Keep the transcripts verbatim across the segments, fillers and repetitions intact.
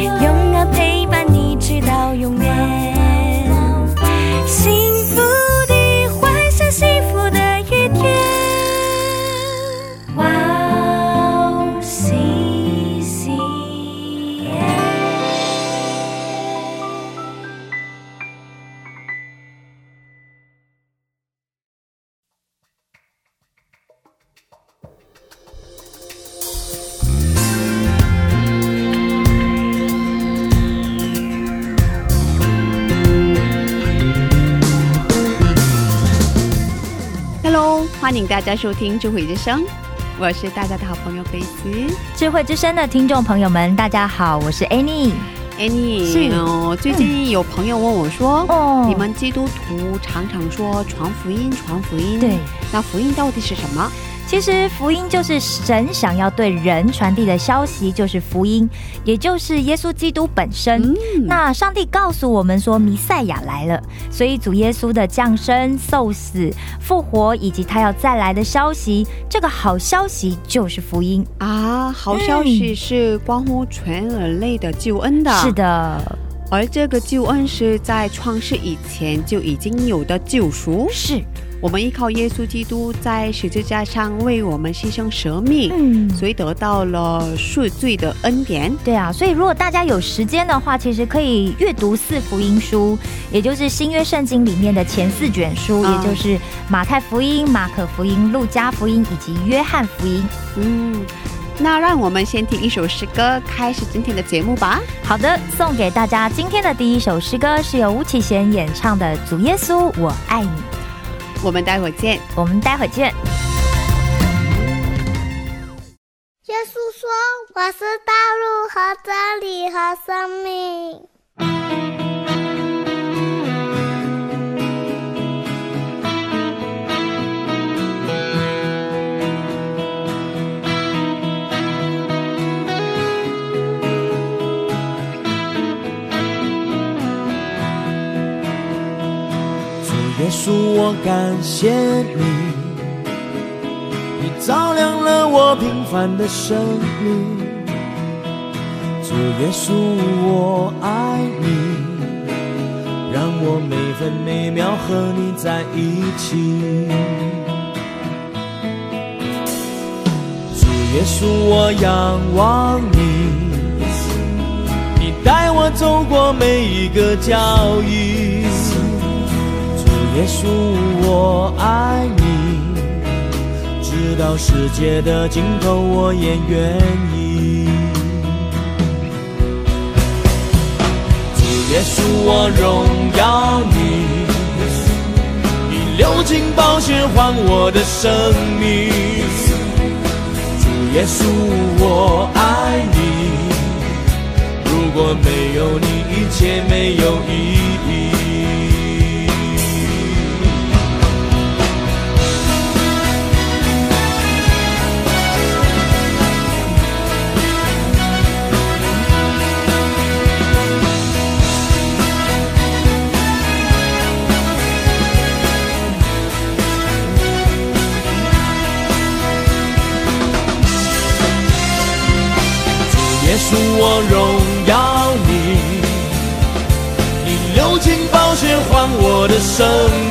永远陪伴你直到永远 欢迎大家收听智慧之声，我是大家的好朋友 Grace。 智慧之声的听众朋友们，大家好，我是 Annie。 Annie， 어, 最近有朋友问我说，你们基督徒常常说传福音传福音，那福音到底是什么？ 其实福音就是神想要对人传递的消息，就是福音，也就是耶稣基督本身。那上帝告诉我们说弥赛亚来了，所以主耶稣的降生、受死、复活以及他要再来的消息，这个好消息就是福音啊，好消息是关乎全人类的救恩的。是的， 而这个救恩是在创世以前就已经有的救赎，是我们依靠耶稣基督在十字架上为我们牺牲舍命，所以得到了赎罪的恩典。对啊，所以如果大家有时间的话，其实可以阅读四福音书，也就是新约圣经里面的前四卷书，也就是马太福音、马可福音、路加福音以及约翰福音。嗯， 那让我们先听一首诗歌开始今天的节目吧。好的，送给大家今天的第一首诗歌是由吴启贤演唱的《主耶稣我爱你》。我们待会见，我们待会见。 耶稣说我是道路和真理和生命， 主耶稣我感谢你，照亮了我平凡的生命。主耶稣我爱你，让我每分每秒和你在一起。主耶稣我仰望你，你带我走过每一个脚印。 耶稣我爱你，直到世界的尽头我也愿意。主耶稣我荣耀你，你流尽宝血换我的生命。主耶稣我爱你，如果没有你一切没有意义。 主耶稣我爱你，你流尽宝血换我的生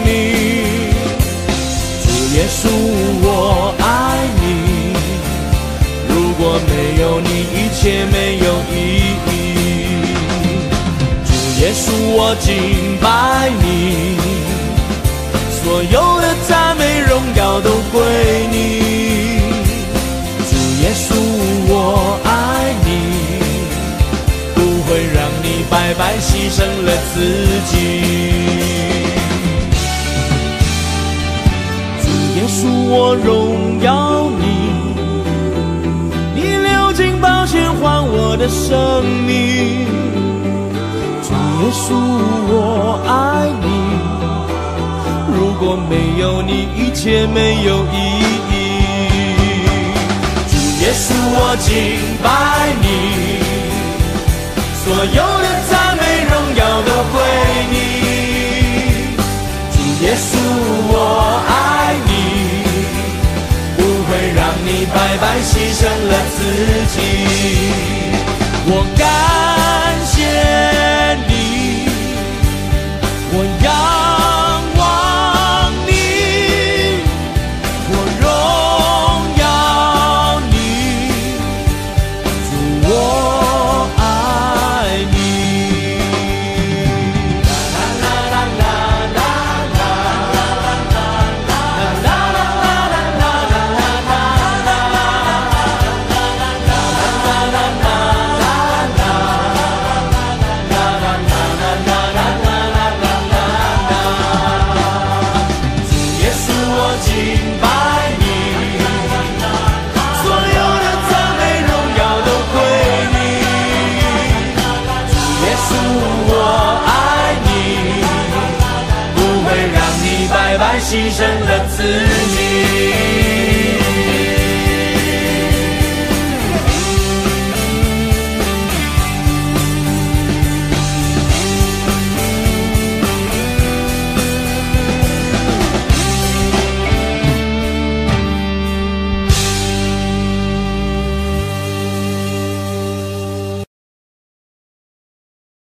命。主耶稣我爱你，如果没有你一切没有意义。主耶稣我荣耀你，你流尽宝血换我的生命。主耶稣我爱你，如果没有你一切没有意义。 主耶稣我荣耀你，你流尽宝血换我的生命。主耶稣我爱你，如果没有你一切没有意义。是我敬拜你，所有的赞美荣耀都归你。主耶稣，我爱你，不会让你白白牺牲了自己。我感谢你，我要。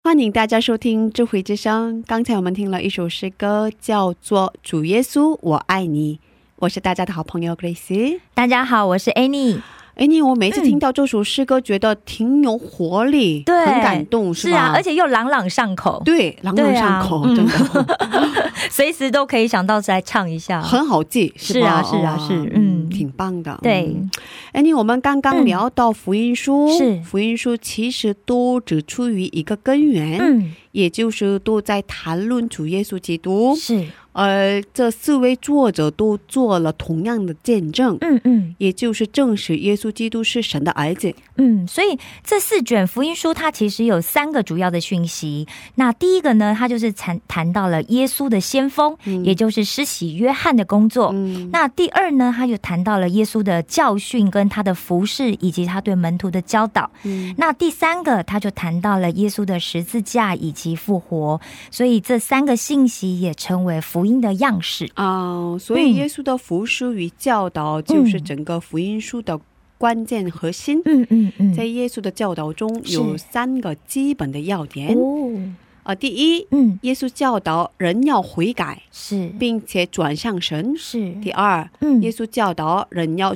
欢迎大家收听智慧之声。刚才我们听了一首诗歌叫做主耶稣我爱你， 我是大家的好朋友 Grace。 大家好，我是 Annie。 Annie， 我每次听到这首诗歌觉得挺有活力，很感动，是吧？而且又朗朗上口，对，朗朗上口，真的。随时都可以想到在唱一下，很好记，是啊，是啊，是，嗯，挺棒的。对，Annie，我们刚刚聊到福音书，福音书其实都指出于一个根源，也就是都在谈论主耶稣基督，是。 呃这四位作者都做了同样的见证，嗯嗯，也就是证实耶稣基督是神的儿子。嗯，所以这四卷福音书它其实有三个主要的讯息，那第一个呢，它就是谈到了耶稣的先锋，也就是施洗约翰的工作，那第二呢，它就谈到了耶稣的教训跟他的服饰以及他对门徒的教导，那第三个它就谈到了耶稣的十字架以及复活，所以这三个信息也成为福音的 样式。哦，所以耶稣的服饰与教导就是整个福音书的关键核心。嗯嗯嗯，在耶稣的教导中有三个基本的要点。哦，第一，嗯，耶稣教导人要悔改，是，并且转向神，是。第二，耶稣教导人要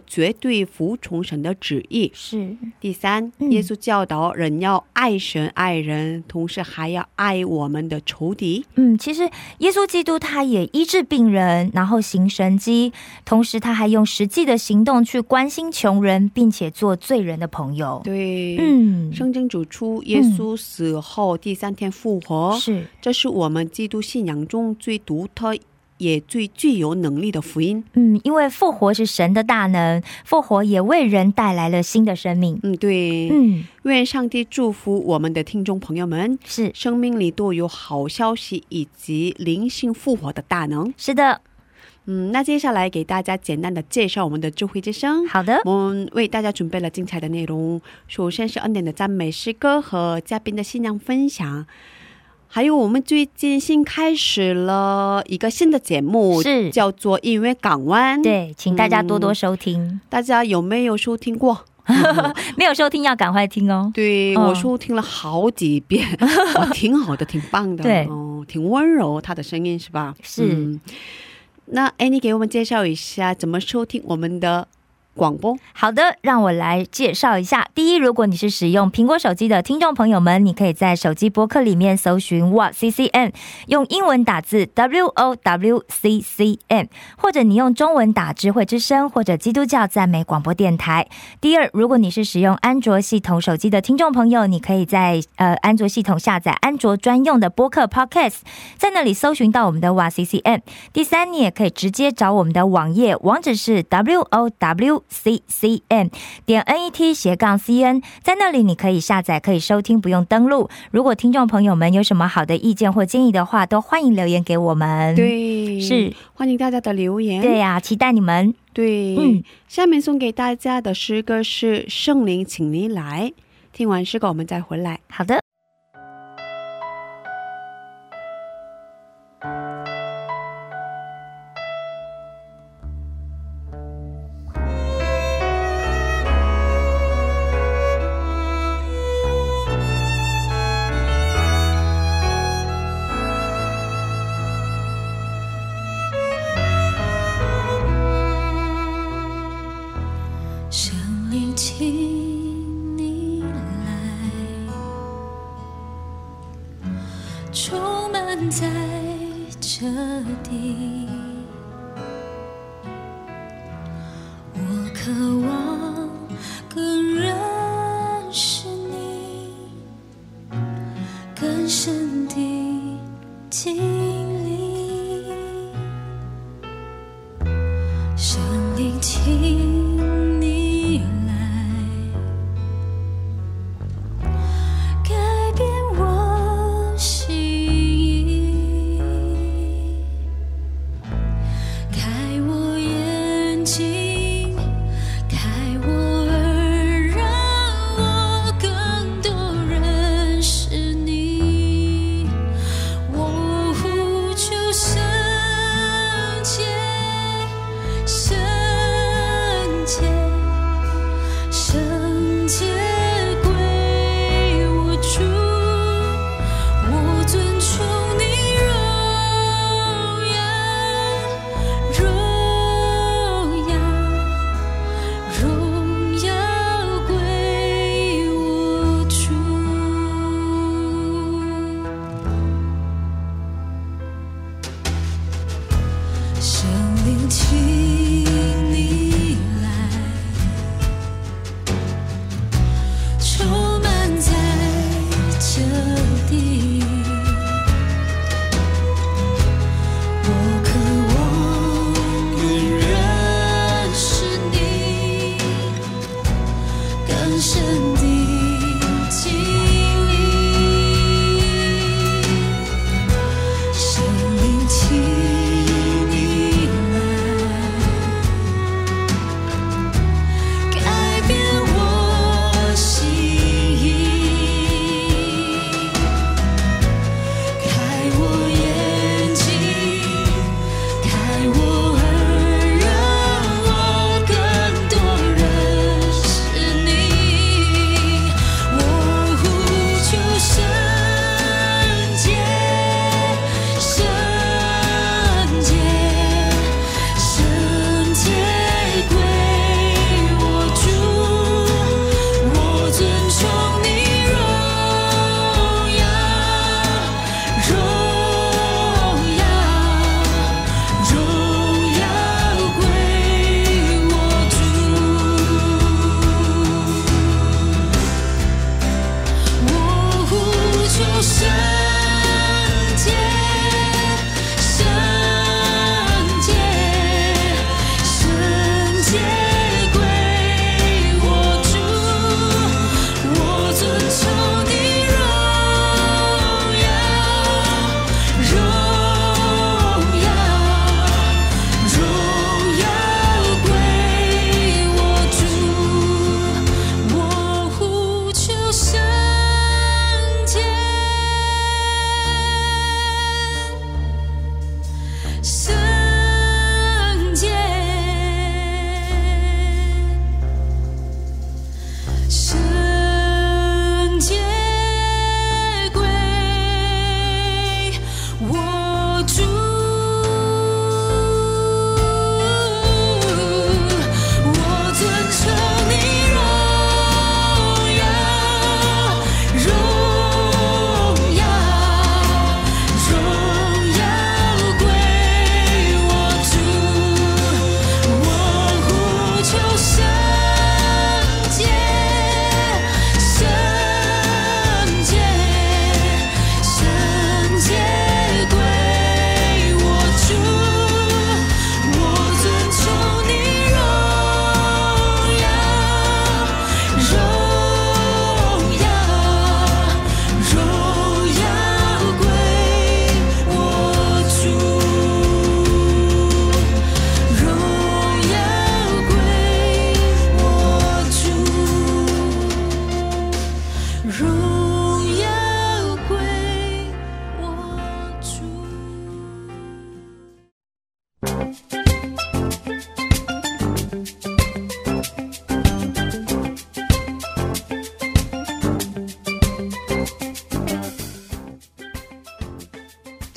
爱神爱人，同时还要爱我们的仇敌。嗯，其实耶稣基督他也医治病人，然后行神迹，同时他还用实际的行动去关心穷人，并且做罪人的朋友。对，嗯，圣经指出耶稣死后第三天复活，是，这是我们基督信仰中最独特 也最具有能力的福音。嗯，因为复活是神的大能，复活也为人带来了新的生命。嗯，对，嗯，愿上帝祝福我们的听众朋友们，是生命里都有好消息以及灵性复活的大能。是的。 那接下来给大家简单的介绍我们的智慧之声。好的，我们为大家准备了精彩的内容，首先是恩典的赞美诗歌和嘉宾的信仰分享。 还有我们最近新开始了一个新的节目，叫做音乐港湾。 对，请大家多多收听。大家有没有收听过？ 没有收听要赶快听哦。对，我收听了好几遍，挺好的，挺棒的，挺温柔，他的声音是吧？是。那 Annie 给我们介绍一下怎么收听我们的 广播。好的，让我来介绍一下。第一，如果你是使用苹果手机的听众朋友们，你可以在手机播客里面搜寻 W O W C C M， 用英文打字 W O W C C M， 或者你用中文打智慧之声或者基督教赞美广播电台。 第二，如果你是使用安卓系统手机的听众朋友，你可以在 安卓系统下载安卓专用的播客 Podcast， 在那里搜寻到我们的W O W C C M。 第三，你也可以直接找我们的网页，网址是 W O W WOWCCN 点 net 斜杠 cn， 在那里你可以下载，可以收听，不用登录。如果听众朋友们有什么好的意见或建议的话，都欢迎留言给我们。对，是欢迎大家的留言。对呀、啊，期待你们。对，嗯，下面送给大家的诗歌是《圣灵，请你来》。听完诗歌，我们再回来。好的。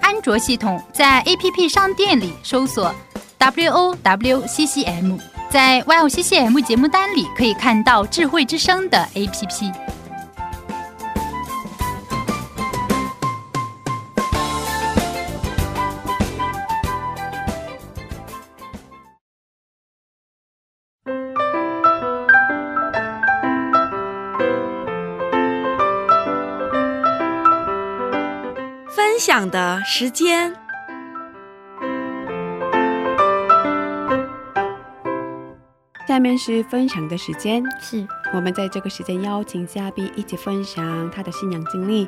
安卓系统在 A P P 商店里搜索 W O W C C M， 在 WOWCCM 节目单里可以看到智慧之声的 A P P。 分享的时间，下面是分享的时间，是我们在这个时间邀请嘉宾一起分享他的信仰经历。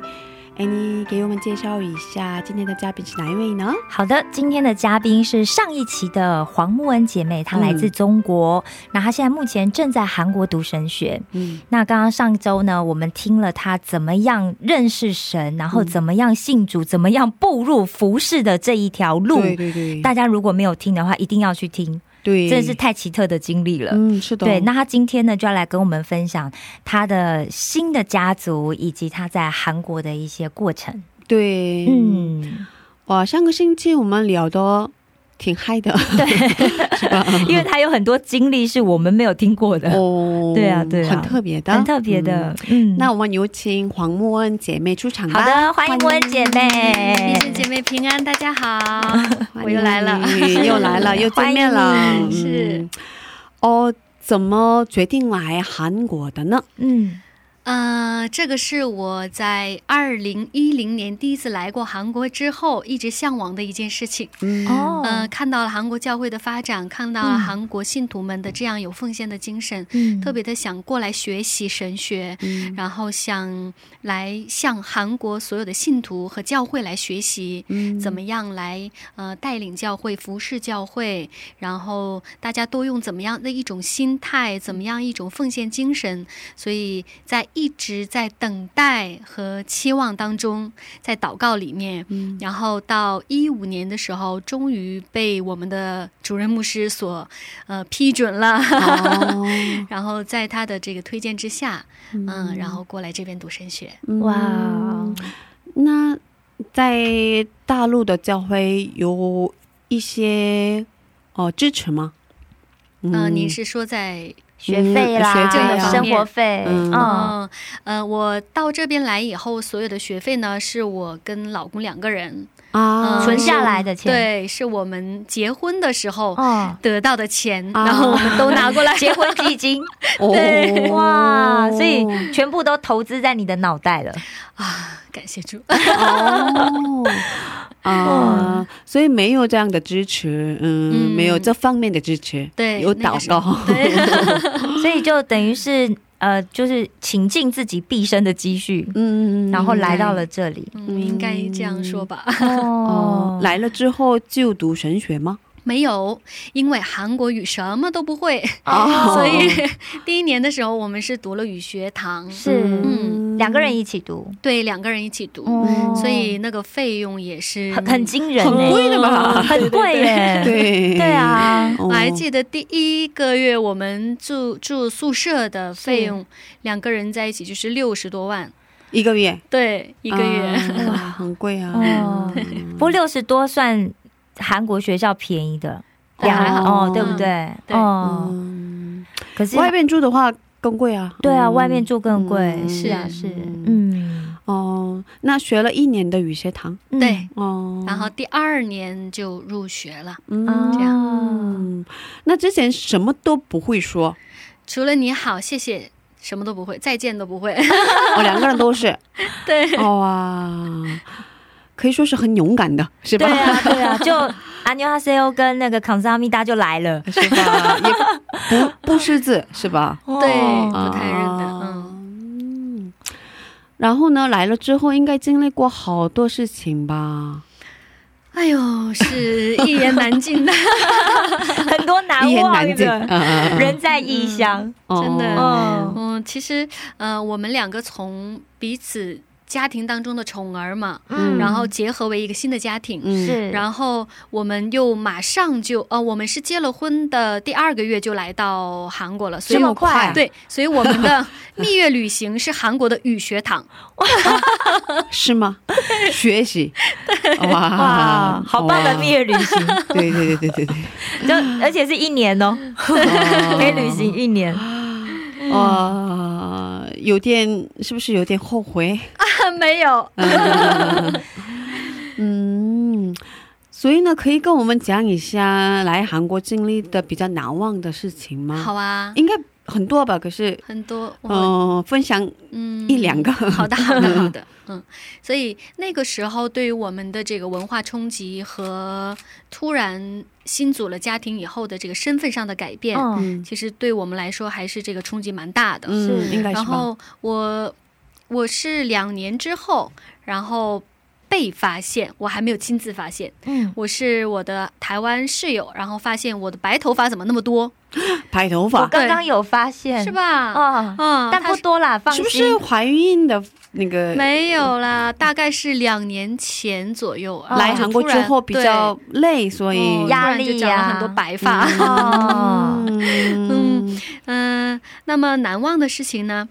Annie， 给我们介绍一下今天的嘉宾是哪一位呢？好的，今天的嘉宾是上一期的黄木恩姐妹，她来自中国、嗯、那她现在目前正在韩国读神学、嗯、那刚刚上周呢，我们听了她怎么样认识神，然后怎么样信主、嗯、怎么样步入服事的这一条路。对对对，大家如果没有听的话一定要去听，对，真是太奇特的经历了。嗯，是的。对，那他今天呢就要来跟我们分享他的新的家族以及他在韩国的一些过程。对，嗯，哇，上个星期我们聊的挺嗨的，对，是吧？因为他有很多经历是我们没有听过的。哦，对啊，对啊，很特别的，很特别的。嗯，嗯，那我们有请黄木恩姐妹出场吧。好的，欢迎木恩姐妹，弟兄姐妹平安，大家好，我又来了，又来了，又见面了，嗯、是。哦，怎么决定来韩国的呢？嗯。呃，这个是我在二零一零年第一次来过韩国之后一直向往的一件事情。嗯，呃，看到了韩国教会的发展，看到了韩国信徒们的这样有奉献的精神，嗯，特别的想过来学习神学，嗯，然后想来向韩国所有的信徒和教会来学习，嗯，怎么样来呃带领教会、服侍教会，然后大家都用怎么样的一种心态，怎么样一种奉献精神，所以在一直在等待和期望当中，在祷告里面、嗯、然后到一五年的时候终于被我们的主任牧师所、呃、批准了、哦、然后在他的这个推荐之下 嗯, 嗯，然后过来这边读神学。哇、嗯 wow、那在大陆的教会有一些、呃、支持吗？嗯、呃，你是说在学费啦、嗯、学费啊、生活费。嗯，嗯呃，我到这边来以后，所有的学费呢，是我跟老公两个人啊、呃、存下来的钱。对，是我们结婚的时候得到的钱，哦、然后我们都拿过来、啊、结婚基金。对、哦，哇，所以全部都投资在你的脑袋了啊！感谢主。哦啊、uh, 嗯，所以没有这样的支持， 嗯, 嗯，没有这方面的支持，对，有祷告，那个、所以就等于是呃，就是倾尽自己毕生的积蓄，嗯，然后来到了这里，嗯，应该这样说吧。哦，来了之后就读神学吗？没有，因为韩国语什么都不会， oh. 所以第一年的时候我们是读了语学堂，是，嗯，两个人一起读，对，两个人一起读， oh. 所以那个费用也是 很, 很惊人、欸，很贵的吧，很贵耶，对对啊，我还记得第一个月我们住住宿舍的费用，两个人在一起就是六十多万。一个月？对，一个月，uh, 哇，很贵啊，oh. 不过六十多算。韩国学校便宜的，哦，对不对？对，嗯，可是外面住的话更贵啊。对啊，外面就更贵，是啊，是。嗯，哦，那学了一年的语学堂，对，然后第二年就入学了。嗯，这样。那之前什么都不会说，除了你好谢谢什么都不会，再见都不会。哦，两个人都是。对，哇，可以说是很勇敢的，是吧？对啊对啊，就 안녕하세요跟那个감사합니다就来了，不不识字是吧？对，不太认得。然后呢，来了之后应该经历过好多事情吧？哎呦，是一言难尽的，很多难忘的人在异乡。真的，哦，其实我们两个从彼此 家庭当中的宠儿嘛，然后结合为一个新的家庭，然后我们又马上就，我们是结了婚的第二个月就来到韩国了，所以这么快？对，所以我们的蜜月旅行是韩国的语学堂。是吗？学习，哇，好棒的蜜月旅行。对对对对对，而且是一年哦，可以旅行一年。 哇，有点是不是有点后悔？没有，嗯，所以呢，可以跟我们讲一下来韩国经历的比较难忘的事情吗？好啊，应该很多吧，可是很多，嗯，分享一两个。好的，好的，好的。所以那个时候对于我们的这个文化冲击和突然 进入了家庭以后的这个身份上的改变，其实对我们来说还是这个冲击蛮大的。应该是吧？然后我我是两年之后，然后被发现我还没有亲自发现，我是我的台湾室友然后发现我的白头发怎么那么多，白头发，是不是怀孕的那个没有啦，大概是两年前左右来韩国之后比较累，所以压力呀很多白发。那么难忘的事情呢，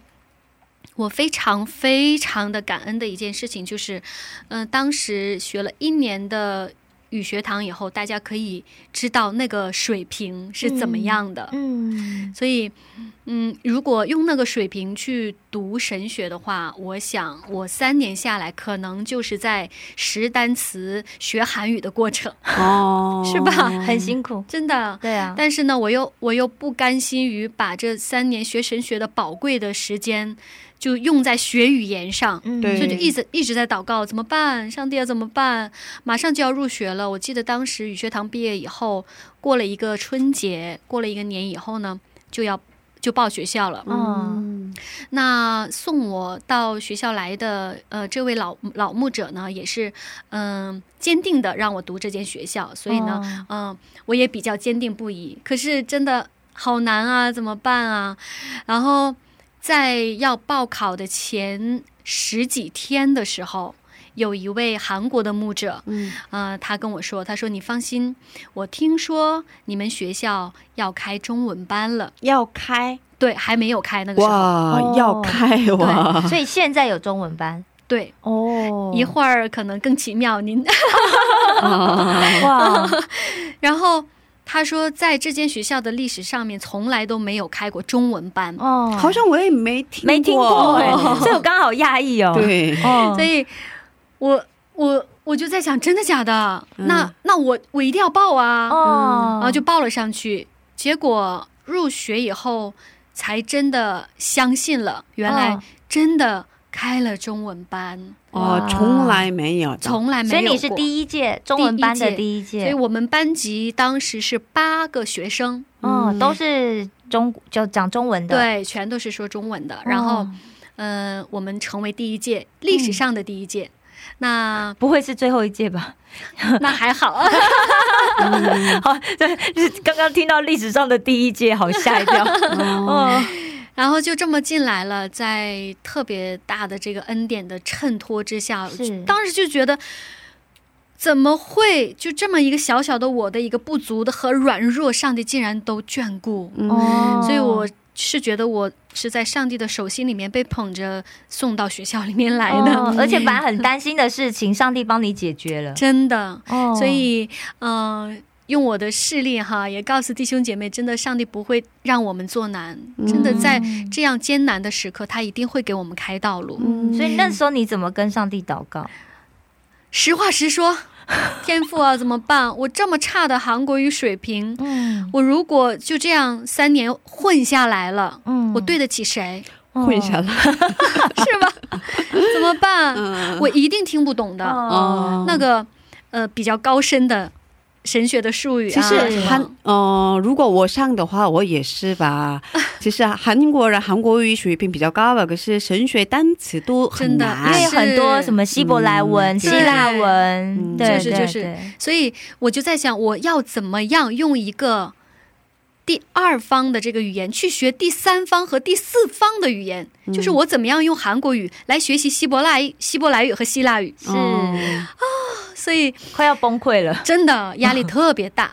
我非常非常的感恩的一件事情就是当时学了一年的 语学堂以后，大家可以知道那个水平是怎么样的。所以如果用那个水平去读神学的话，我想我三年下来可能就是在识单词学韩语的过程。是吧？很辛苦，真的。对啊，但是呢我又我又不甘心于把这一直在祷告 怎么办，上帝要怎么办，马上就要入学了。我记得当时语学堂毕业以后过了一个春节，过了一个年以后呢就要就报学校了。那送我到学校来的呃这位老老牧者呢也是嗯坚定的让我报读这件学校，所以呢嗯我也比较坚定不移。可是真的好难啊，怎么办啊？然后 在要报考的前十几天的时候，有一位韩国的牧者，他跟我说，他说你放心，我听说你们学校要开中文班了，要开，对，还没有开那个时候，要开哇，要开哇，所以现在有中文班。 对，一会儿可能更奇妙您。哇，然后 他说在这间学校的历史上面从来都没有开过中文班，好像我也没听过，所以我刚好讶异哦。对，所以我我我就在想真的假的，那那我我一定要报啊，然后就报了上去，结果入学以后才真的相信了，原来真的 开了中文班。哦，从来没有，从来没有过。所以你是第一届中文班的第一届。所以我们班级当时是八个学生，哦，都是中就讲中文的，对，全都是说中文的。然后嗯，我们成为第一届，历史上的第一届。那不会是最后一届吧？那还好，刚刚听到历史上的第一届，好吓一跳。哦。 然后就这么进来了，在特别大的这个恩典的衬托之下，当时就觉得怎么会就这么一个小小的我的一个不足的和软弱，上帝竟然都眷顾。所以我是觉得我是在上帝的手心里面被捧着送到学校里面来的，而且把很担心的事情上帝帮你解决了，真的。所以嗯 一直到用我的事例哈，也告诉弟兄姐妹，真的上帝不会让我们做难，真的在这样艰难的时刻他一定会给我们开道路。所以那时候你怎么跟上帝祷告？实话实说， 天父啊，怎么办？我这么差的韩国语水平，我如果就这样三年混下来了，我对得起谁？ 混下来，是吧？怎么办？我一定听不懂的。那个呃比较高深的神学的术语啊，其实韩呃如果我上的话，我也是吧，其实韩国人韩国语水平比较高吧，可是神学单词都很难。因为很多什么希伯来文、希腊文，对对对，所以我就在想，我要怎么样用一个 第二方的这个语言去学第三方和第四方的语言，就是我怎么样用韩国语来学习希伯来希伯来语和希腊语。所以快要崩溃了，真的压力特别大。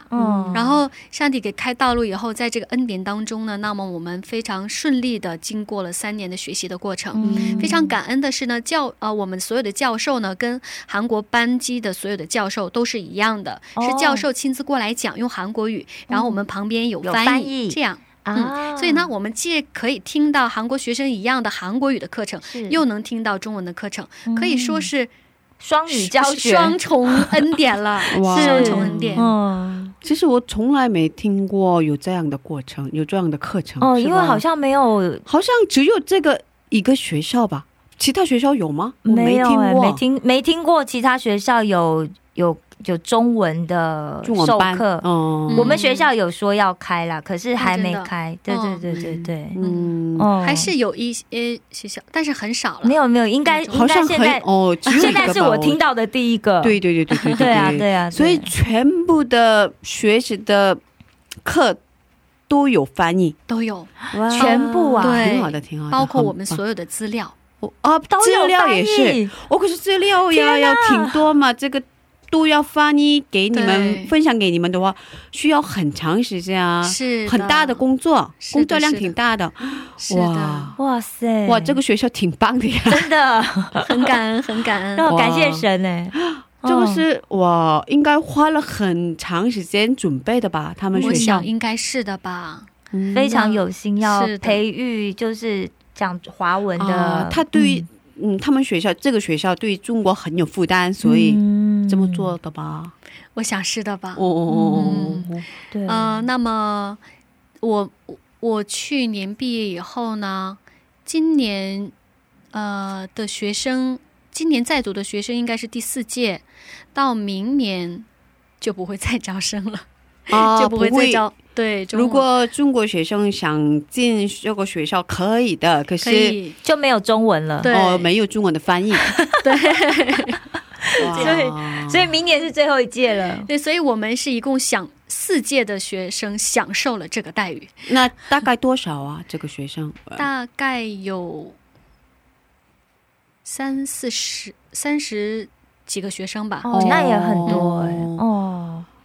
然后上帝给开道路以后，在这个恩典当中呢，那么我们非常顺利的经过了三年的学习的过程，非常感恩的是呢，教我们所有的教授呢跟韩国班级的所有的教授都是一样的，是教授亲自过来讲，用韩国语，然后我们旁边有翻译， 这样。所以呢我们既可以听到韩国学生一样的韩国语的课程，又能听到中文的课程，可以说是双语教学，双重恩典了，是双重恩典。其实我从来没听过有这样的过程，有这样的课程。因为好像没有，好像只有这个一个学校吧，其他学校有吗？我没听过，没听没听过其他学校有 有中文的授课，我们学校有说要开了，可是还没开。对对对对对，嗯，还是有一些学校，但是很少了。没有没有，应该现在现在是我听到的第一个。对对对对对，所以全部的学习的课都有翻译，都有，全部啊，挺好的，挺好的，包括我们所有的资料。哦，资料也是，我可是资料要要挺多嘛，这个 都要翻译给你们，分享给你们的话，需要很长时间啊，是很大的工作，工作量挺大的。哇，哇，这个学校挺棒的呀，真的很感恩很感恩，要感谢神。这个是我应该花了很长时间准备的吧，他们学校应该是的吧，非常有心要培育，就是讲华文的他对 嗯，他们学校这个学校对中国很有负担，所以这么做的吧？我想是的吧。哦哦哦哦，对。呃，那么我我去年毕业以后呢，今年呃的学生，今年在读的学生应该是第四届，到明年就不会再招生了，就不会再招。 对，如果中国学生想进这个学校可以的，可是就没有中文了，哦，没有中文的翻译。对，所以明年是最后一届了。对，所以我们是一一共想四届的学生享受了这个待遇。那大概多少啊？这个学生大概有三四十几个学生吧。那也很多哦。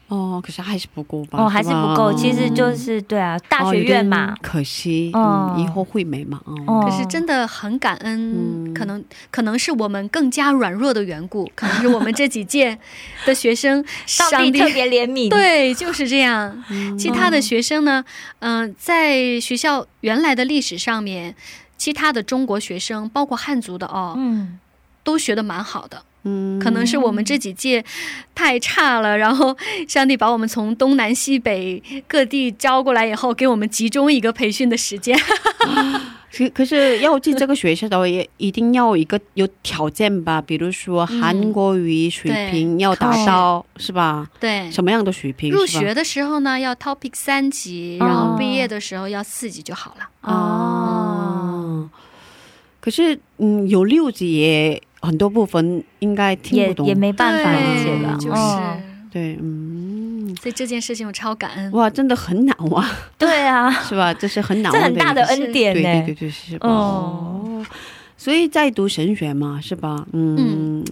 哦，可是还是不够吧，还是不够。其实就是对啊，大学院嘛，可惜以后会没嘛。可是真的很感恩，可能可能是我们更加软弱的缘故，可能是我们这几届的学生上帝特别怜悯。对，就是这样。其他的学生呢，嗯，在学校原来的历史上面，其他的中国学生包括汉族的哦，嗯，都学得蛮好的。 可能是我们这几届太差了，然后上帝把我们从东南西北各地招过来以后，给我们集中一个培训的时间。可是要进这个学校的也一定要有一个有条件吧，比如说韩国语水平要达到，是吧？对，什么样的水平？入学的时候呢要 Topic 三级，然后毕业的时候要四级就好了。哦，可是嗯有六级也 很多部分应该听不懂。也没办法理解吧。对，嗯，所以这件事情我超感恩。哇，真的很难哇。对啊，是吧？这是很难的恩典。对对对，是。哦，所以在读神学嘛，是吧？嗯，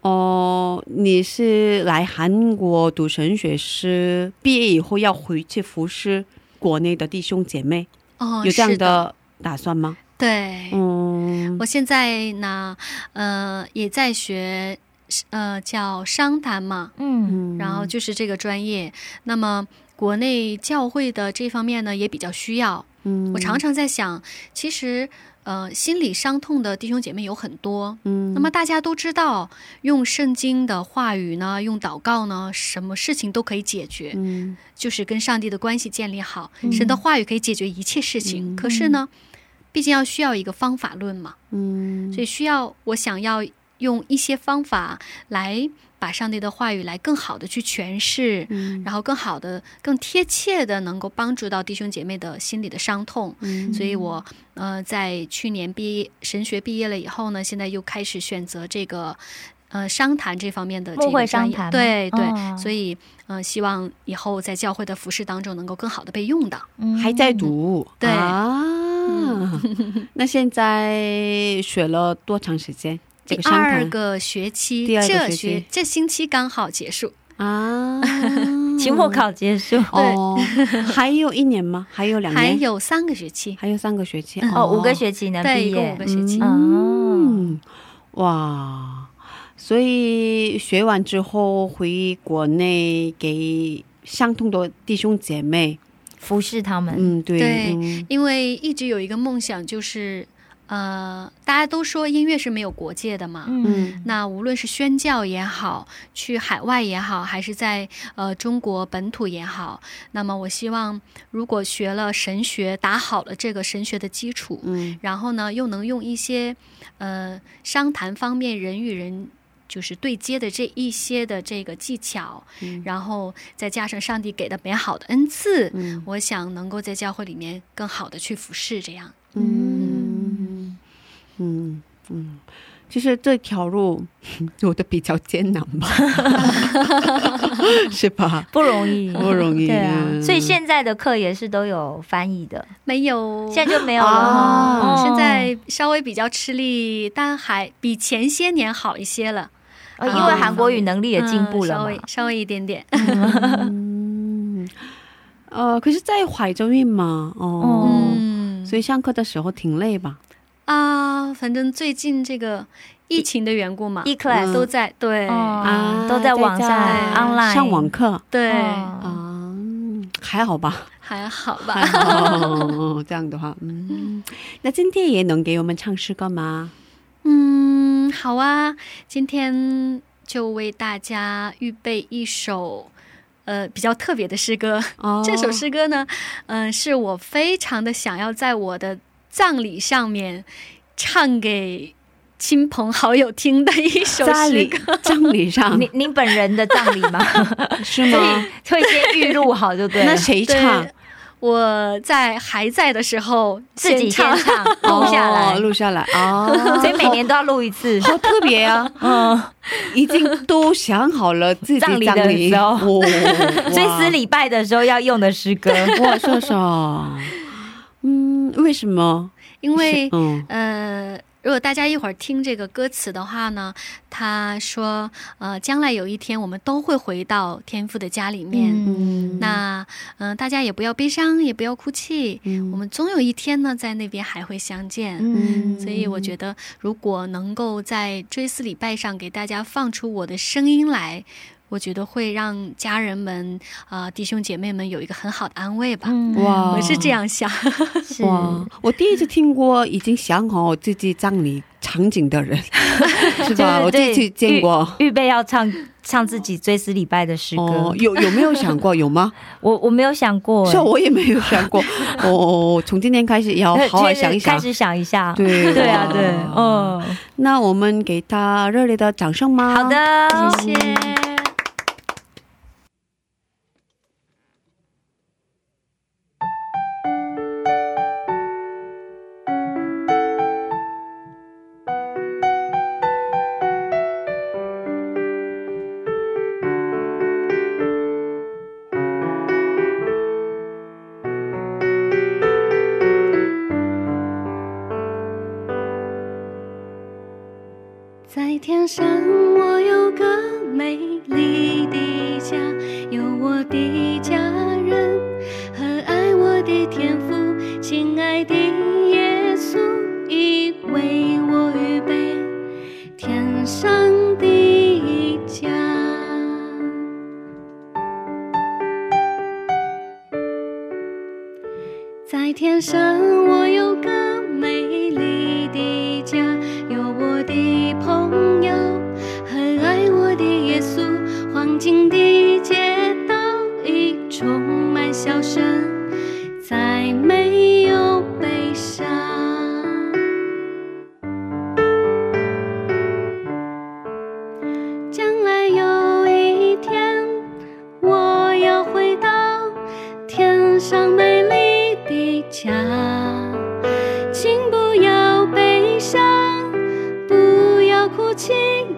哦，你是来韩国读神学师，毕业以后要回去服侍国内的弟兄姐妹。哦，有这样的打算吗？对，嗯，我现在呢，呃，也在学。呃叫商谈嘛，嗯，然后就是这个专业，那么国内教会的这方面呢也比较需要。嗯，我常常在想，其实 呃心理伤痛的弟兄姐妹有很多，那么大家都知道用圣经的话语呢，用祷告呢，什么事情都可以解决，就是跟上帝的关系建立好，神的话语可以解决一切事情。可是呢，毕竟要需要一个方法论嘛，所以需要，我想要用一些方法来 把上帝的话语来更好的去诠释，然后更好的更贴切的能够帮助到弟兄姐妹的心理的伤痛，所以我在去年毕业神学毕业了以后呢，现在又开始选择这个商谈这方面的专业。牧会商谈，对对，所以希望以后在教会的服侍当中能够更好的被用到。还在读？对，那现在学了多长时间？ 第二个学期，这学这星期刚好结束啊，还有一年吗？还有两年，期末考结束哦，还有一年吗？还有两年，嗯，哇，所以学完之后回国内给相同的弟兄姐妹服侍他们。嗯，对，因为一直有一个梦想就是 呃大家都说音乐是没有国界的嘛，那无论是宣教也好，去海外也好，还是在呃中国本土也好，那么我希望如果学了神学，打好了这个神学的基础，然后呢又能用一些呃商谈方面人与人 就是对接的这一些的这个技巧，然后再加上上帝给的美好的恩赐，我想能够在教会里面更好的去服侍这样。嗯，嗯，其实这条路有的比较艰难吧？是吧？不容易，不容易啊。所以现在的课也是都有翻译的没有？现在就没有了，现在稍微比较吃力，但还比前些年好一些了。 因为韩国语能力也进步了，稍微一点点。可是在怀中孕嘛，所以上课的时候挺累吧？啊，反正最近这个疫情的缘故嘛，上网课，对，都在对，都在网上online上网课，对，还好吧，还好吧。那今天也能给我们唱诗歌吗？ 嗯，好啊，今天就为大家预备一首呃比较特别的诗歌。这首诗歌呢，嗯，是我非常的想要在我的葬礼上面唱给亲朋好友听的一首诗歌。葬礼上？您您本人的葬礼吗？是吗？对，会先预录好就对了。那谁唱？ 我在还在的时候自己唱好下来，所以每年都要录一次。好特别啊！已经都想好了自己葬礼，所以每年都要录一次。特别啊！已经都想好了自己葬礼。我说说，嗯，为什么？因为呃，如果大家一会儿听这个歌词的话呢，他说呃将来有一天我们都会回到天父的家里面，那嗯大家也不要悲伤，也不要哭泣，我们总有一天呢在那边还会相见。所以我觉得如果能够在追思礼拜上给大家放出我的声音来，我觉得会让家人们啊弟兄姐妹们有一个很好的安慰吧。哇，我是这样想。是吧？我第一次听过已经想好自己 想自己准备要唱自己追思礼拜的诗歌。有有没有想过？有吗？我我没有想过。所以我也没有想过。开始想一下。对对啊对。哦，那我们给他热烈的掌声吗？好的，谢谢。 天上的山上我有个美丽的家，有我的朋友和爱我的耶稣。黄金的街道已充满笑声，再没有悲伤。将来有一天我要回到天上美丽的家，请不要悲伤，不要哭泣，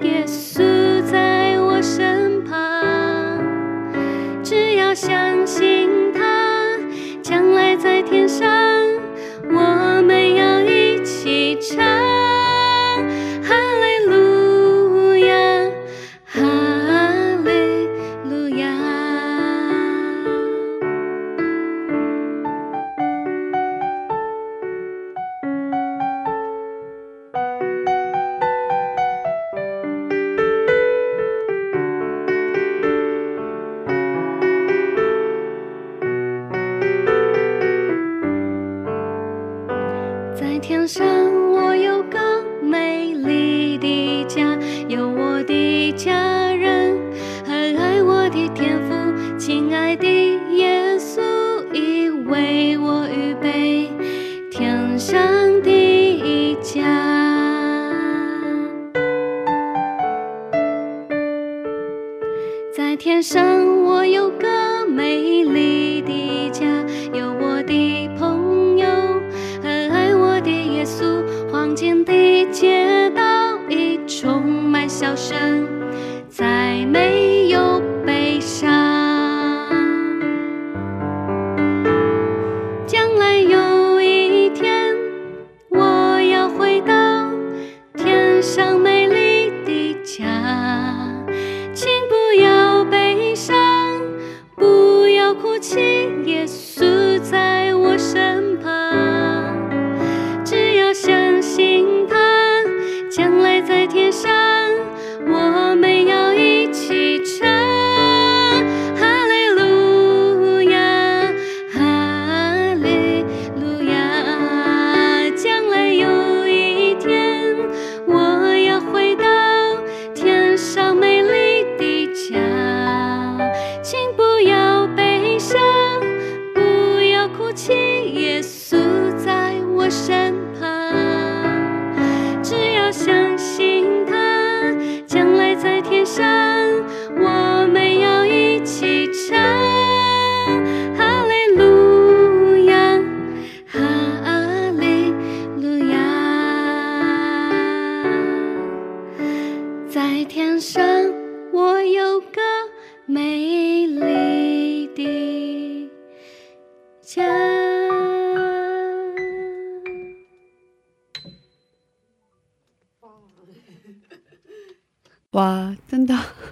耶稣在我身旁，只要相信他，将来在天上我们要一起唱。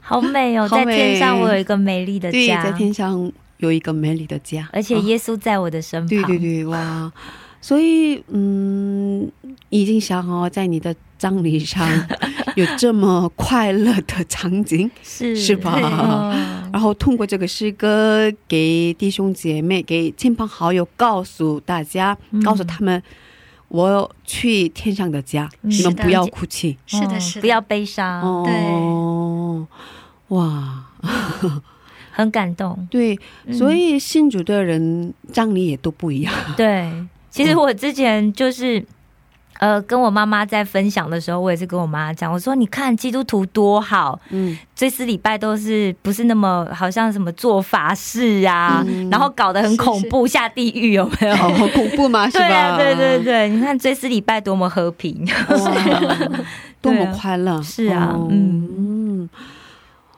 好美哦，在天上我有个美丽的家。而且耶稣在我的身旁。对，在天上有一个美丽的家。所以嗯，已经想好在你的葬礼上有这么快乐的场景，是吧？然后通过这个诗歌给弟兄姐妹，给亲朋好友告诉大家，告诉他们 我去天上的家，你们不要哭泣。是的，是不要悲伤。对，所以信主的人葬礼也都不一样。对，其实我之前就是呃跟我妈妈在分享的时候，我也是跟我妈妈讲，我说你看基督徒多好，最死礼拜都是不是那么好像什么做法事啊，然后搞得很恐怖，下地狱有没有，好恐怖吗，是吧？对对对对，你看最死礼拜多么和平，多么快乐。是啊，嗯，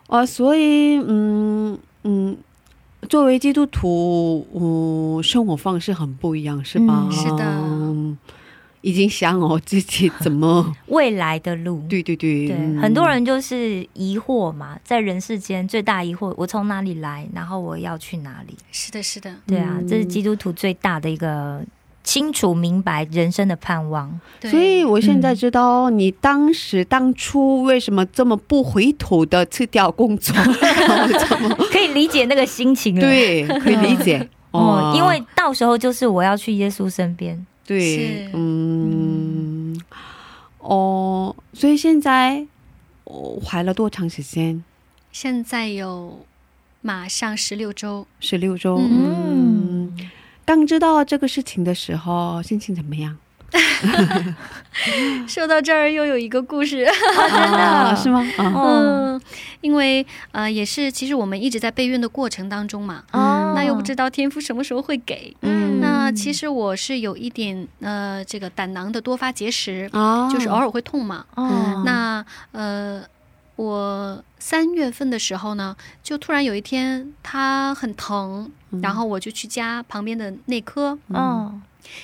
哇，所以嗯嗯作为基督徒生活方式很不一样，是吧？是的。 影响我自己怎么未来的路。对对对，很多人就是疑惑嘛，在人世间最大疑惑，我从哪里来，然后我要去哪里。是的，是的，对啊，这是基督徒最大的一个清楚明白人生的盼望。所以我现在知道你当时当初为什么这么不回头的辞掉工作，可以理解那个心情。对，可以理解。因为到时候就是我要去耶稣身边。对，嗯，哦，所以现在怀了多长时间？现在有马上十六周。十六周。嗯，刚知道这个事情的时候心情怎么样？ 说到这儿又有一个故事，真的是吗？嗯，因为呃也是其实我们一直在备孕的过程当中嘛，那又不知道天父什么时候会给，那其实我是有一点呃这个胆囊的多发结石，就是偶尔会痛嘛。那呃 我三月份的时候呢就突然有一天它很疼，然后我就去家旁边的内科，嗯，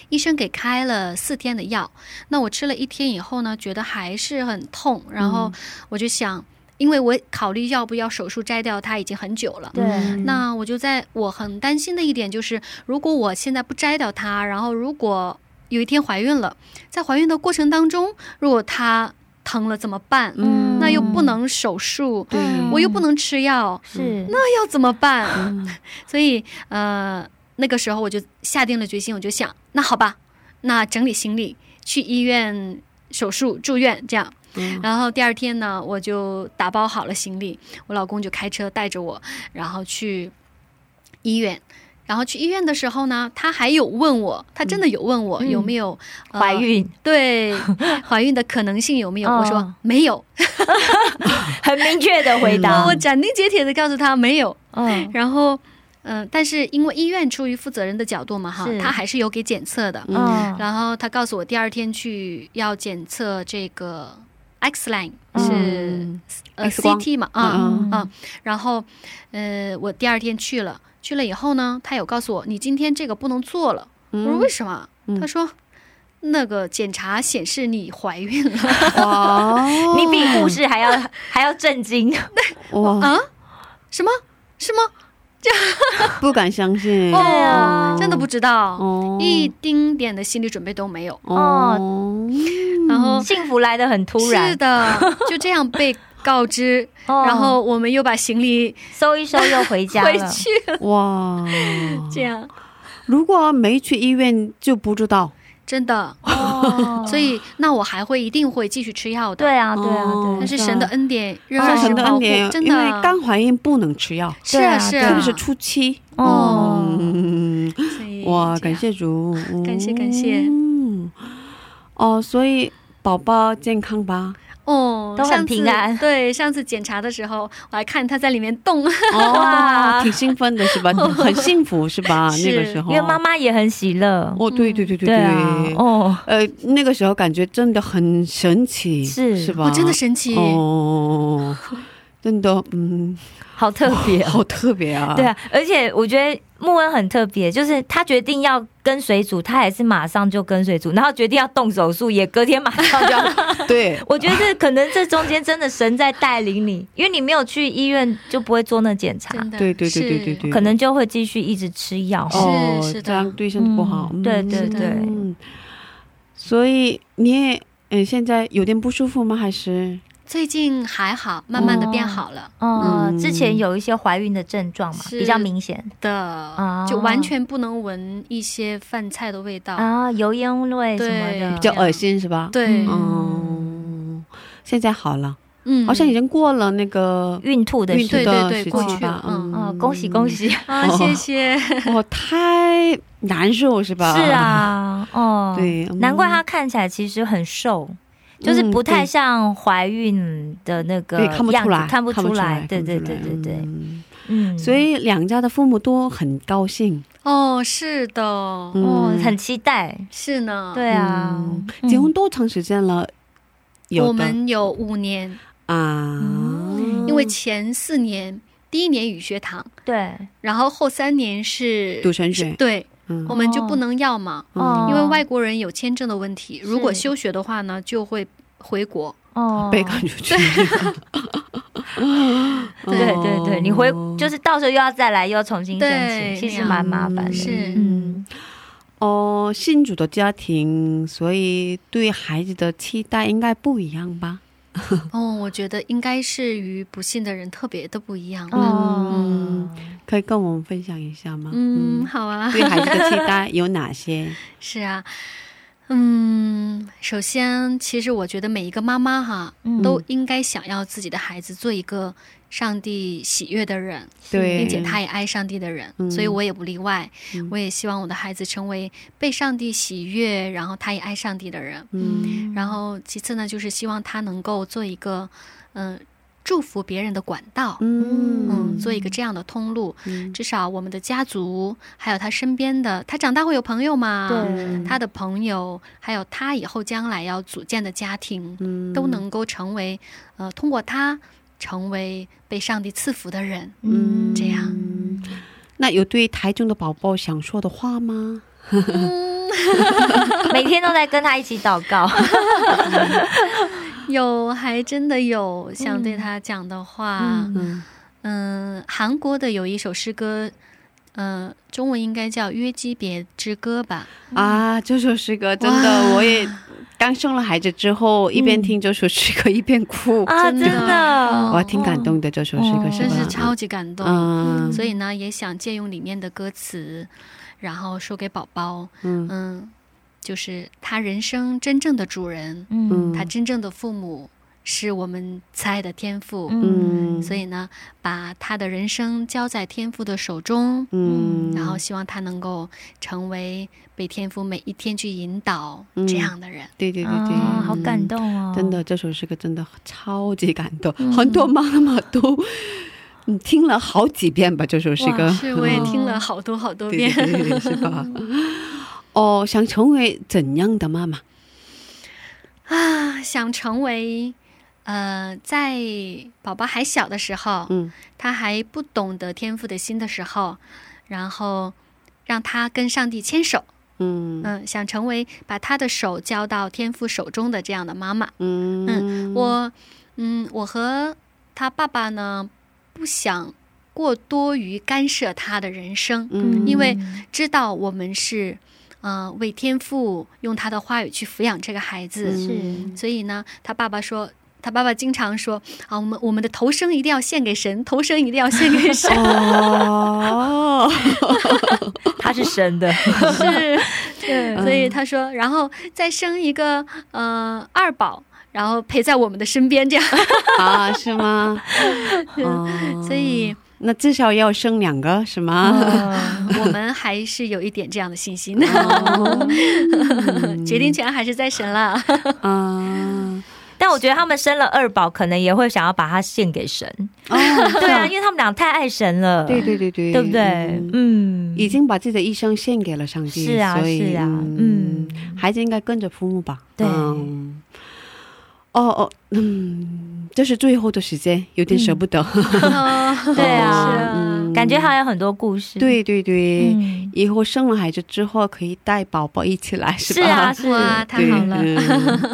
医生给开了四天的药，那我吃了一天以后呢觉得还是很痛，然后我就想因为我考虑要不要手术摘掉它已经很久了，那我就在我很担心的一点就是如果我现在不摘掉它，然后如果有一天怀孕了，在怀孕的过程当中如果它 疼了怎么办？那又不能手术，我又不能吃药，是，那要怎么办？所以呃那个时候我就下定了决心，我就想那好吧，那整理行李去医院手术住院这样。然后第二天呢我就打包好了行李，我老公就开车带着我，然后去医院。 然后去医院的时候呢他还有问我他真的有问我有没有怀孕，对，怀孕的可能性有没有，我说没有，很明确的回答，我斩钉截铁的告诉他没有。然后但是因为医院出于负责人的角度嘛哈，他还是有给检测的，然后他告诉我第二天去要检测这个 X line 是 C T 嘛，然后我第二天去了， 去了以后呢他有告诉我你今天这个不能做了，我说为什么？他说那个检查显示你怀孕了。哦，你比护士还要还要震惊。啊，真的不知道，一丁点的心理准备都没有。哦，然后幸福来得很突然。是的，就这样被 告知，然后我们又把行李收一收又回家了。哇，这样如果没去医院就不知道，真的，所以那我还会一定会继续吃药的。对啊对啊对，但是神的恩典仍然是保护，真的，哇感谢主，感谢感谢哦，所以宝宝健康吧。 哦，相挺啊，对，上次检查的时候我还看他在里面动，哇挺兴奋的是吧？很幸福是吧？那个时候因为妈妈也很喜乐，哦对对对对对，哦呃那个时候感觉真的很神奇，是吧？我真的神奇，哦真的，嗯，好特别好特别啊。对啊，而且我觉得莫恩很特别，就是他决定要 跟随主，他还是马上就跟随主，然后决定要动手术，也隔天马上就要，对，我觉得可能这中间真的神在带领你，因为你没有去医院就不会做那检查，对对对对对对，可能就会继续一直吃药。是是的，这样对身体不好。对对对，所以你也现在有点不舒服吗？还是 最近还好，慢慢的变好了。之前有一些怀孕的症状嘛，比较明显的，就完全不能闻一些饭菜的味道啊，油烟味什么的，比较恶心是吧？对，现在好了，好像已经过了那个孕吐的，对对对，过去吧，嗯，恭喜恭喜，我太难受是吧？是啊，哦对，难怪他看起来其实很瘦， 就是不太像怀孕的那个样子，看不出来，对对对对对，嗯，所以两家的父母都很高兴。哦，是的，哦，很期待。是呢，对啊，结婚多长时间了？我们有五年啊，因为前四年第一年语学堂，对，然后后三年是读神学，对。 我们就不能要嘛，因为外国人有签证的问题，如果休学的话呢就会回国，被赶出去。对对对，你会就是到时候又要再来又重新申请，其实蛮麻烦的。哦，信主的家庭，所以对孩子的期待应该不一样吧？哦，我觉得应该是与不信的人特别的不一样。嗯，可以跟我们分享一下吗？ 嗯, 嗯好啊，对孩子的期待有哪些？是啊，嗯，首先其实我觉得每一个妈妈哈、嗯、都应该想要自己的孩子做一个上帝喜悦的人，对，并且他也爱上帝的人、嗯、所以我也不例外、嗯、我也希望我的孩子成为被上帝喜悦然后他也爱上帝的人。嗯，然后其次呢就是希望他能够做一个嗯、呃祝福别人的管道， 嗯, 嗯做一个这样的通路、嗯、至少我们的家族还有他身边的，他长大会有朋友嘛，对，他的朋友还有他以后将来要组建的家庭、嗯、都能够成为呃通过他成为被上帝赐福的人。嗯，这样。那有对台中的宝宝想说的话吗？嗯、每天都在跟他一起祷告。有，还真的有想对他讲的话。嗯，嗯嗯韩国的有一首诗歌，嗯、呃，中文应该叫《约基别之歌》吧？啊，这首诗歌真的，我也刚生了孩子之后，一边听这首诗歌一边哭啊，真的，我挺感动的。这首诗歌真是超级感动、嗯嗯，所以呢，也想借用里面的歌词，然后说给宝宝。嗯。嗯，就是他人生真正的主人，嗯，他真正的父母是我们慈爱的天父，嗯，所以呢把他的人生交在天父的手中，嗯，然后希望他能够成为被天父每一天去引导这样的人。嗯、对对对对、哦，好感动哦！嗯、真的，这首诗歌真的超级感动，嗯、很多妈妈都。你听了好几遍吧？这首诗歌是，我也听了好多好多遍，哦、对对对，是吧？哦，想成为怎样的妈妈啊？想成为呃，在宝宝还小的时候，嗯，他还不懂得天父的心的时候，然后让他跟上帝牵手。嗯嗯，想成为把他的手交到天父手中的这样的妈妈。嗯嗯，我嗯，我和他爸爸呢。不想过多于干涉他的人生、嗯、因为知道我们是、呃、为天父用他的话语去抚养这个孩子，是，所以呢他爸爸说，他爸爸经常说啊，我们我们的头生一定要献给神，头生一定要献给神。哦，他是神的，是，对，所以他说，然后再生一个呃二宝。然后陪在我们的身边，这样啊？是吗？嗯、所以那至少要生两个，是吗、嗯？我们还是有一点这样的信心的，哦嗯、决定权还是在神了啊。嗯但我觉得他们生了二宝可能也会想要把他献给神、哦、对啊，因为他们俩太爱神了，对对对对，对不对？嗯，已经把自己的一生献给了上帝，是啊，所以是啊，嗯，孩子应该跟着父母吧，对。嗯哦哦，嗯，这是最后的时间，有点舍不得。嗯、对啊、嗯，感觉还有很多故事。对对对、嗯，以后生了孩子之后可以带宝宝一起来，是吧？是啊，是啊，太好了。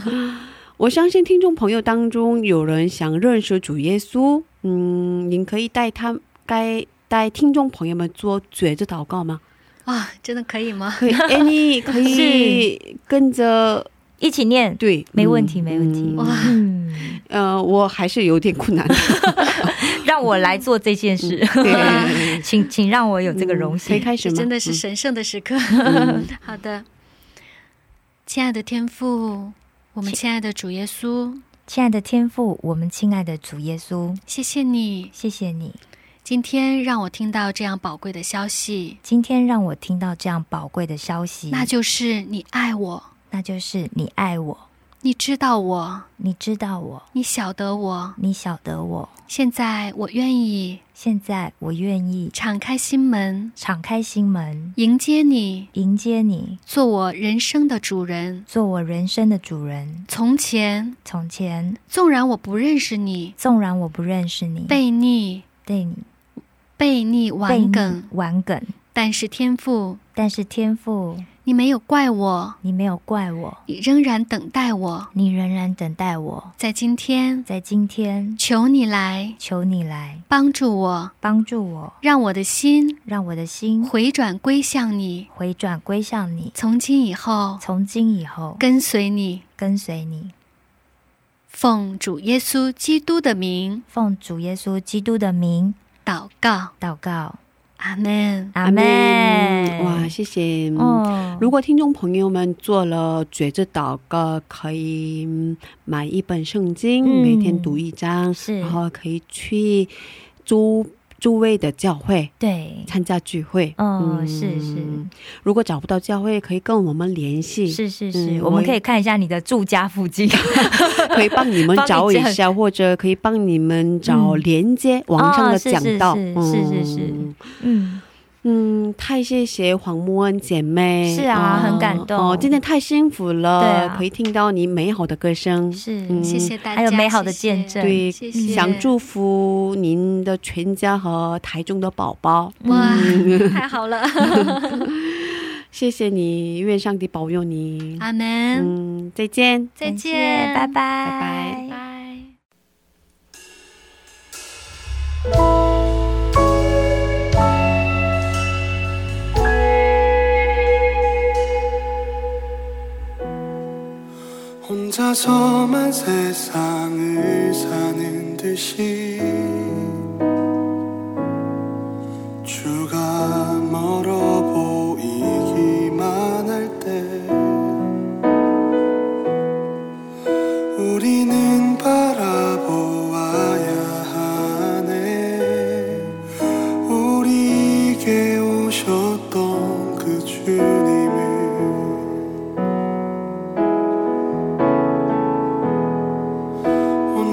嗯、我相信听众朋友当中有人想认识主耶稣，嗯，您可以带他该带听众朋友们做觉知祷告吗？啊，真的可以吗？可以，哎，你可以跟着。一起念，对，没问题、嗯、没问题。哇，呃，我还是有点困难的，让我来做这件事，嗯、对，请请让我有这个荣幸。可以开始吗？真的是神圣的时刻。嗯、好的，亲爱的天父，我们亲爱的主耶稣，亲爱的天父，我们亲爱的主耶稣，谢谢你，谢谢你。今天让我听到这样宝贵的消息，今天让我听到这样宝贵的消息，那就是你爱我。那就是你爱我，你知道我，你知道我，你晓得我，你晓得我。现在我愿意，现在我愿意敞开心门，敞开心门，迎接你，迎接你，做我人生的主人，做我人生的主人。从前，从前，纵然我不认识你，纵然我不认识你，悖逆，悖逆，悖逆顽梗，顽梗，但是天父，但是天父。你没有怪我，你没有怪我，你仍然等待我，你仍然等待我。在今天，在今天，求你来，求你来帮助我，帮助我，让我的心，让我的心回转归向你，回转归向你。从今以后，从今以后跟随你，跟随你。奉主耶稣基督的名，奉主耶稣基督的名祷告，祷告。Amen. Amen. 哇，谢谢。如果听众朋友们做了觉知祷告，可以买一本圣经，每天读一章，然后可以去周 周围的教会，对，参加聚会。哦，是是。如果找不到教会，可以跟我们联系。是是是，我们可以看一下你的住家附近，可以帮你们找一下，或者可以帮你们找连接网上的讲道。是是是是是。嗯。 嗯，太谢谢黄牧恩姐妹，是啊，很感动。哦，今天太幸福了，可以听到你美好的歌声，是，谢谢大家，还有美好的见证。对，想祝福您的全家和台中的宝宝。哇，太好了，谢谢你，愿上帝保佑您。阿们。再见，再见，拜拜，拜拜。 혼자서만 세상을 사는 듯이 주가 멀어 보이기만 할 때 우리는 바라보아야 하네. 우리에게 오셨던 그 주님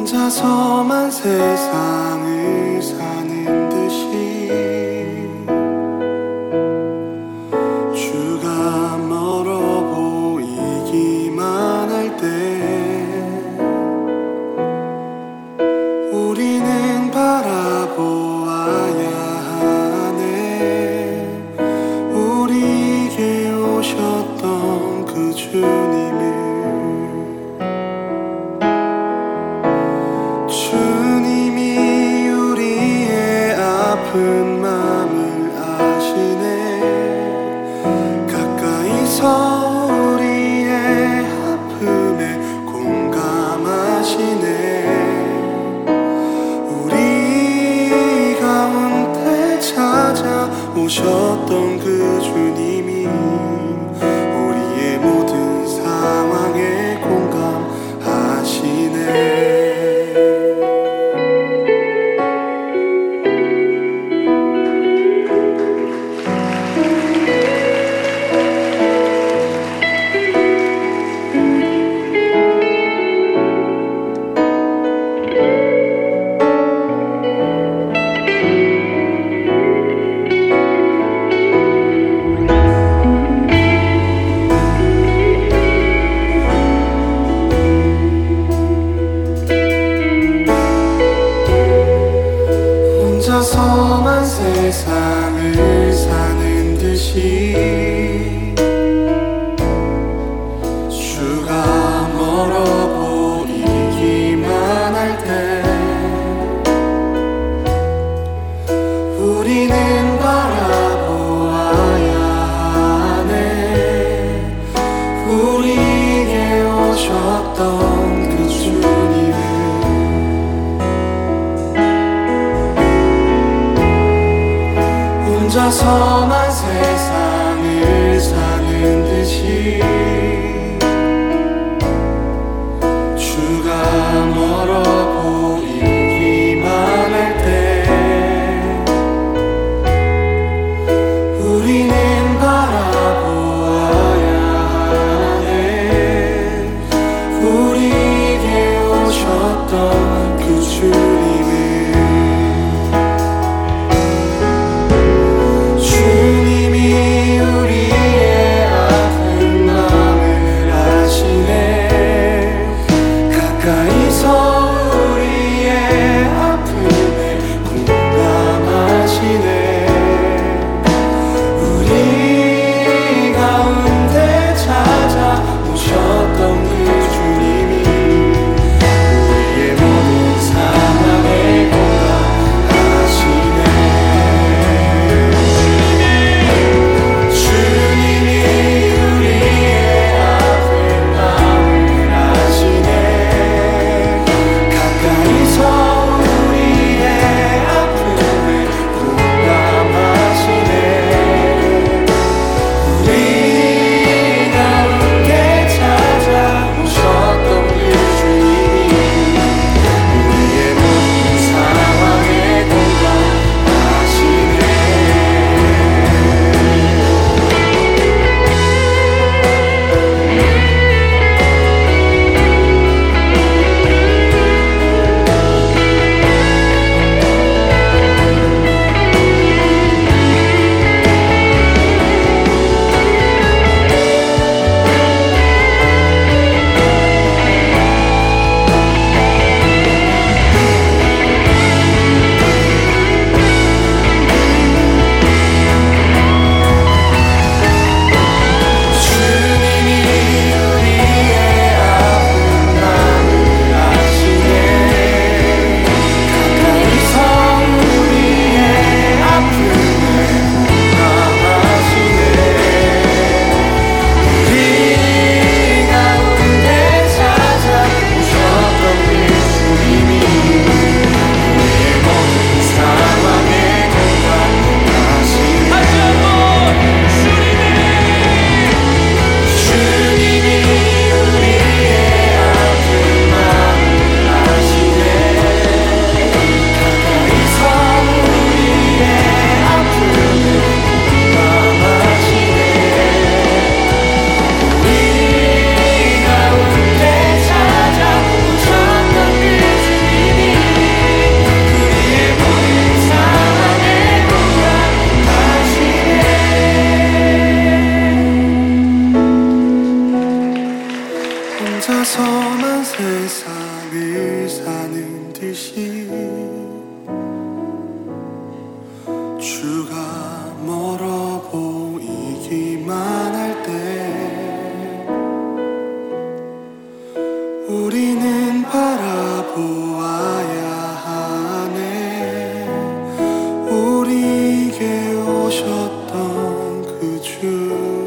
혼자서만 세상을 사는 듯이 주가 멀어 보이기만 할 때 우리는 바라보아야 하네. 우리에게 오셨던 그 주님의 아픈 맘을 아시네. 가까이서 우리의 아픔에 공감하시네. 우리 가운데 찾아오셨던 그 주님이 우리의 모든 상황에 공감하시네. 혼자서만 세상을 사는 듯이 주가 멀어 보이기만 할 때 우리는 바라보아야 하네. 우리에게 오셨던 그 주 주님이 우리의 아픈 마음을 듯이 주가 멀어 보이기만 할 때 우리는 바라보아야 하네. 우리에게 오셨던 그 주님을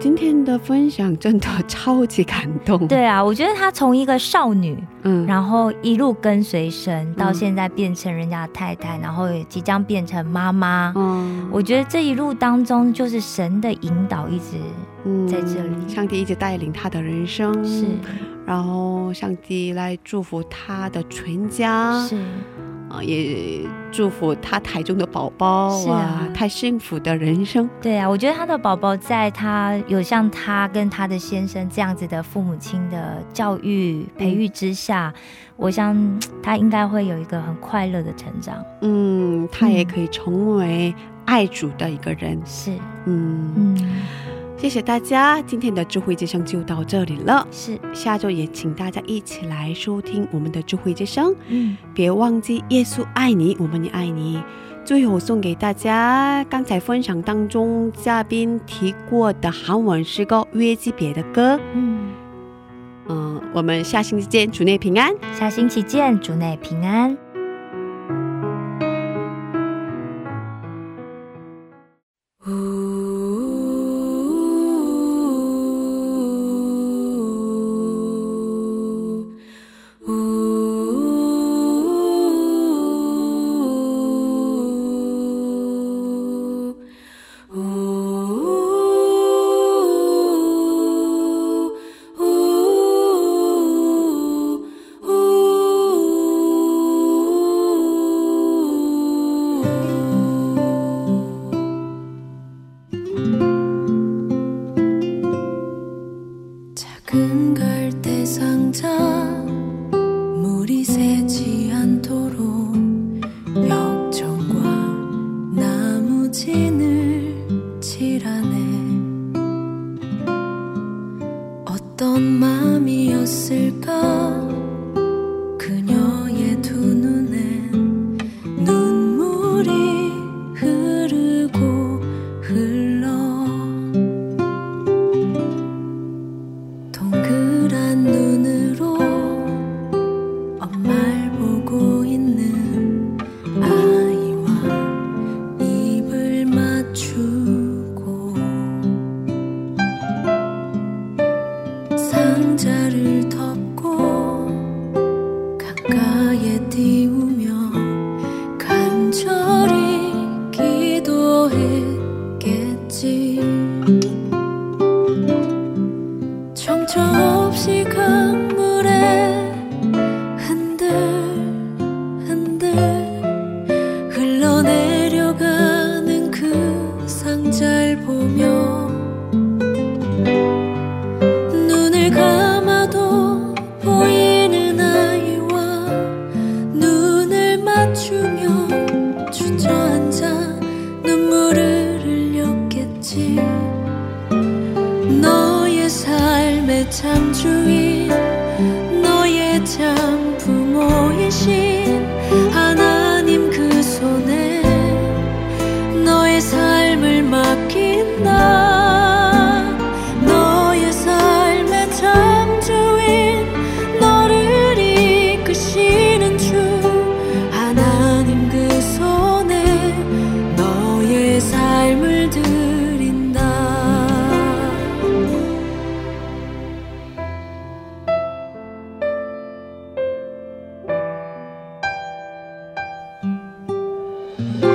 今天的分享真的超级感动。对啊，我觉得他从一个少女然后一路跟随神到现在变成人家太太，然后即将变成妈妈。我觉得这一路当中就是神的引导一直在这里，上帝一直带领他的人生，然后上帝来祝福他的全家，是 也祝福他台中的宝宝，哇，太幸福的人生。对啊，我觉得他的宝宝在他有像他跟他的先生这样子的父母亲的教育培育之下，我想他应该会有一个很快乐的成长。嗯，他也可以成为爱主的一个人。是，嗯，谢谢大家，今天的智慧之声就到这里了。是，下周也请大家一起来收听我们的智慧之声，别忘记耶稣爱你，我们也爱你。最后送给大家刚才分享当中嘉宾提过的韩文诗歌《约基别的歌》。嗯，我们下星期见，主内平安。下星期见，主内平安。 Thank you.